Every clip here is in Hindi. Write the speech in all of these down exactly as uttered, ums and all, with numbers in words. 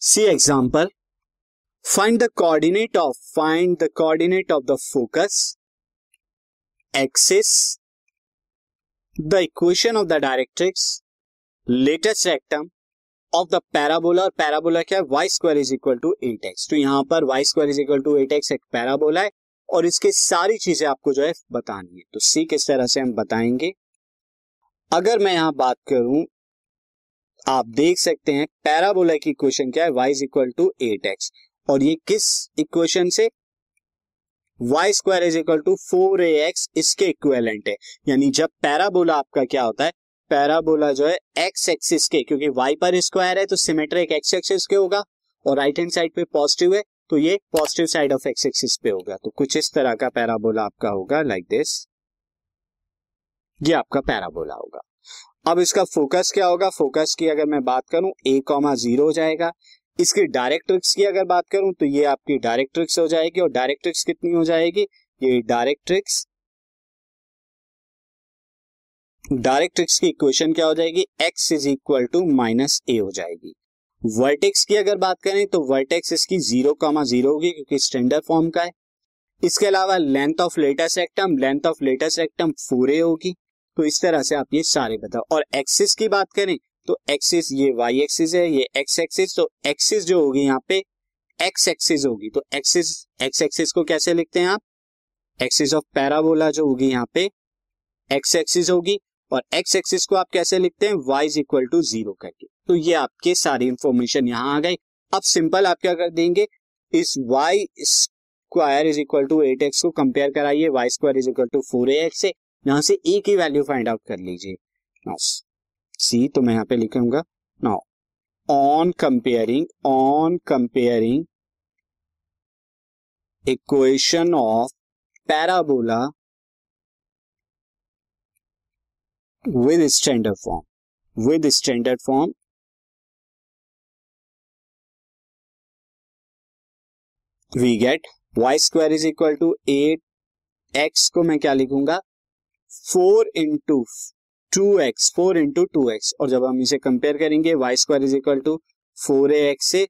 C example, find the coordinate of find the coordinate of the focus axis, the equation of the directrix, latus rectum of the parabola. और पैराबोला क्या है? Y square is equal to eight x. तो यहाँ पर Y square is equal to eight x एक पैराबोला है और इसके सारी चीजें आपको जो है बतानी है। तो सी किस तरह से हम बताएंगे, अगर मैं यहाँ बात करूं, आप देख सकते हैं पैराबोला की इक्वेशन क्या है, y is equal to eight x. और ये किस इक्वेशन से, Y square is equal to four a x, इसके इक्वेलेंट है। यानी जब पैराबोला आपका क्या होता है, पैराबोला जो है एक्स एक्सिस के, क्योंकि वाई पर स्क्वायर है तो सिमेट्रिक एक्स एक्सिस के होगा और राइट हैंड साइड पे पॉजिटिव है तो ये positive side of x axis पे होगा। तो कुछ इस तरह का पैराबोला आपका होगा, लाइक दिस, ये आपका पैराबोला होगा। अब इसका फोकस क्या होगा, फोकस की अगर मैं बात करूं ए कॉमा जीरो हो जाएगा। इसकी डायरेक्ट्रिक्स की अगर बात करूं तो ये आपकी डायरेक्ट्रिक्स हो जाएगी। और डायरेक्ट्रिक्स कितनी हो जाएगी, ये डायरेक्ट्रिक्स डायरेक्ट्रिक्स की इक्वेशन क्या हो जाएगी, x is equal to minus a हो जाएगी। वर्टेक्स की अगर बात करें तो वर्टेक्स इसकी जीरो कॉमा जीरो होगी क्योंकि स्टैंडर्ड फॉर्म का है। इसके अलावा length of latus rectum, length of latus rectum four a होगी। तो इस तरह से आप ये सारे बताओ। और एक्सिस की बात करें तो एक्सिस, ये वाई एक्सिस है, ये एक्स एक्सिस, तो एक्सिस जो होगी यहाँ पे एक्स एक्सिस होगी। तो एक्सिस, एक्स एक्सिस को कैसे लिखते हैं आप, एक्सिस ऑफ पैराबोला जो होगी यहाँ पे एक्स एक्सिस होगी। और एक्स एक्सिस को आप कैसे लिखते हैं, y is equal to zero करके। तो ये आपके सारी इंफॉर्मेशन यहाँ आ गई। अब सिंपल आप क्या कर देंगे, इस y square is equal to eight x को कंपेयर कराइए y square is equal to four a x से, यहाँ से ए की वैल्यू फाइंड आउट कर लीजिए। नाउ सी, तो मैं यहाँ पे लिखूंगा now on comparing on comparing equation of parabola with standard form with standard form we get y square is equal to eight x को मैं क्या लिखूंगा, four into two x four into two x. और जब हम इसे कंपेयर करेंगे y square is equal to four a x से,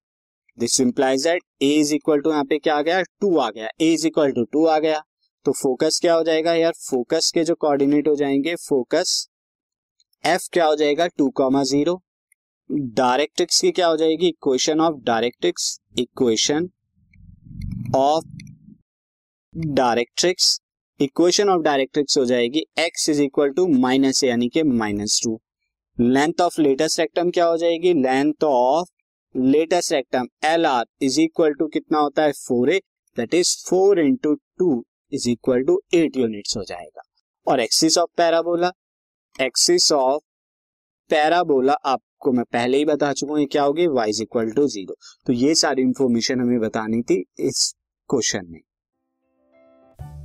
this implies that a is equal to यहाँ पे क्या आ गया, टू आ गया, a is equal to two आ गया। तो फोकस क्या हो जाएगा यार, फोकस के जो कोऑर्डिनेट हो जाएंगे, फोकस F क्या हो जाएगा, टू कॉमा जीरो। डायरेक्ट्रिक्स की क्या हो जाएगी, equation of directrix equation of directrix equation of directrix हो जाएगी x is equal to minus a यानी कि minus two. Length of latus rectum क्या हो जाएगी, length of latus rectum L R is equal to कितना होता है, four a, that is four into two is equal to eight units हो जाएगा। और axis of parabola axis of parabola आपको मैं पहले ही बता चुका हूं क्या होगी, y is equal to zero. तो ये सारी इंफॉर्मेशन हमें बतानी थी इस क्वेश्चन में।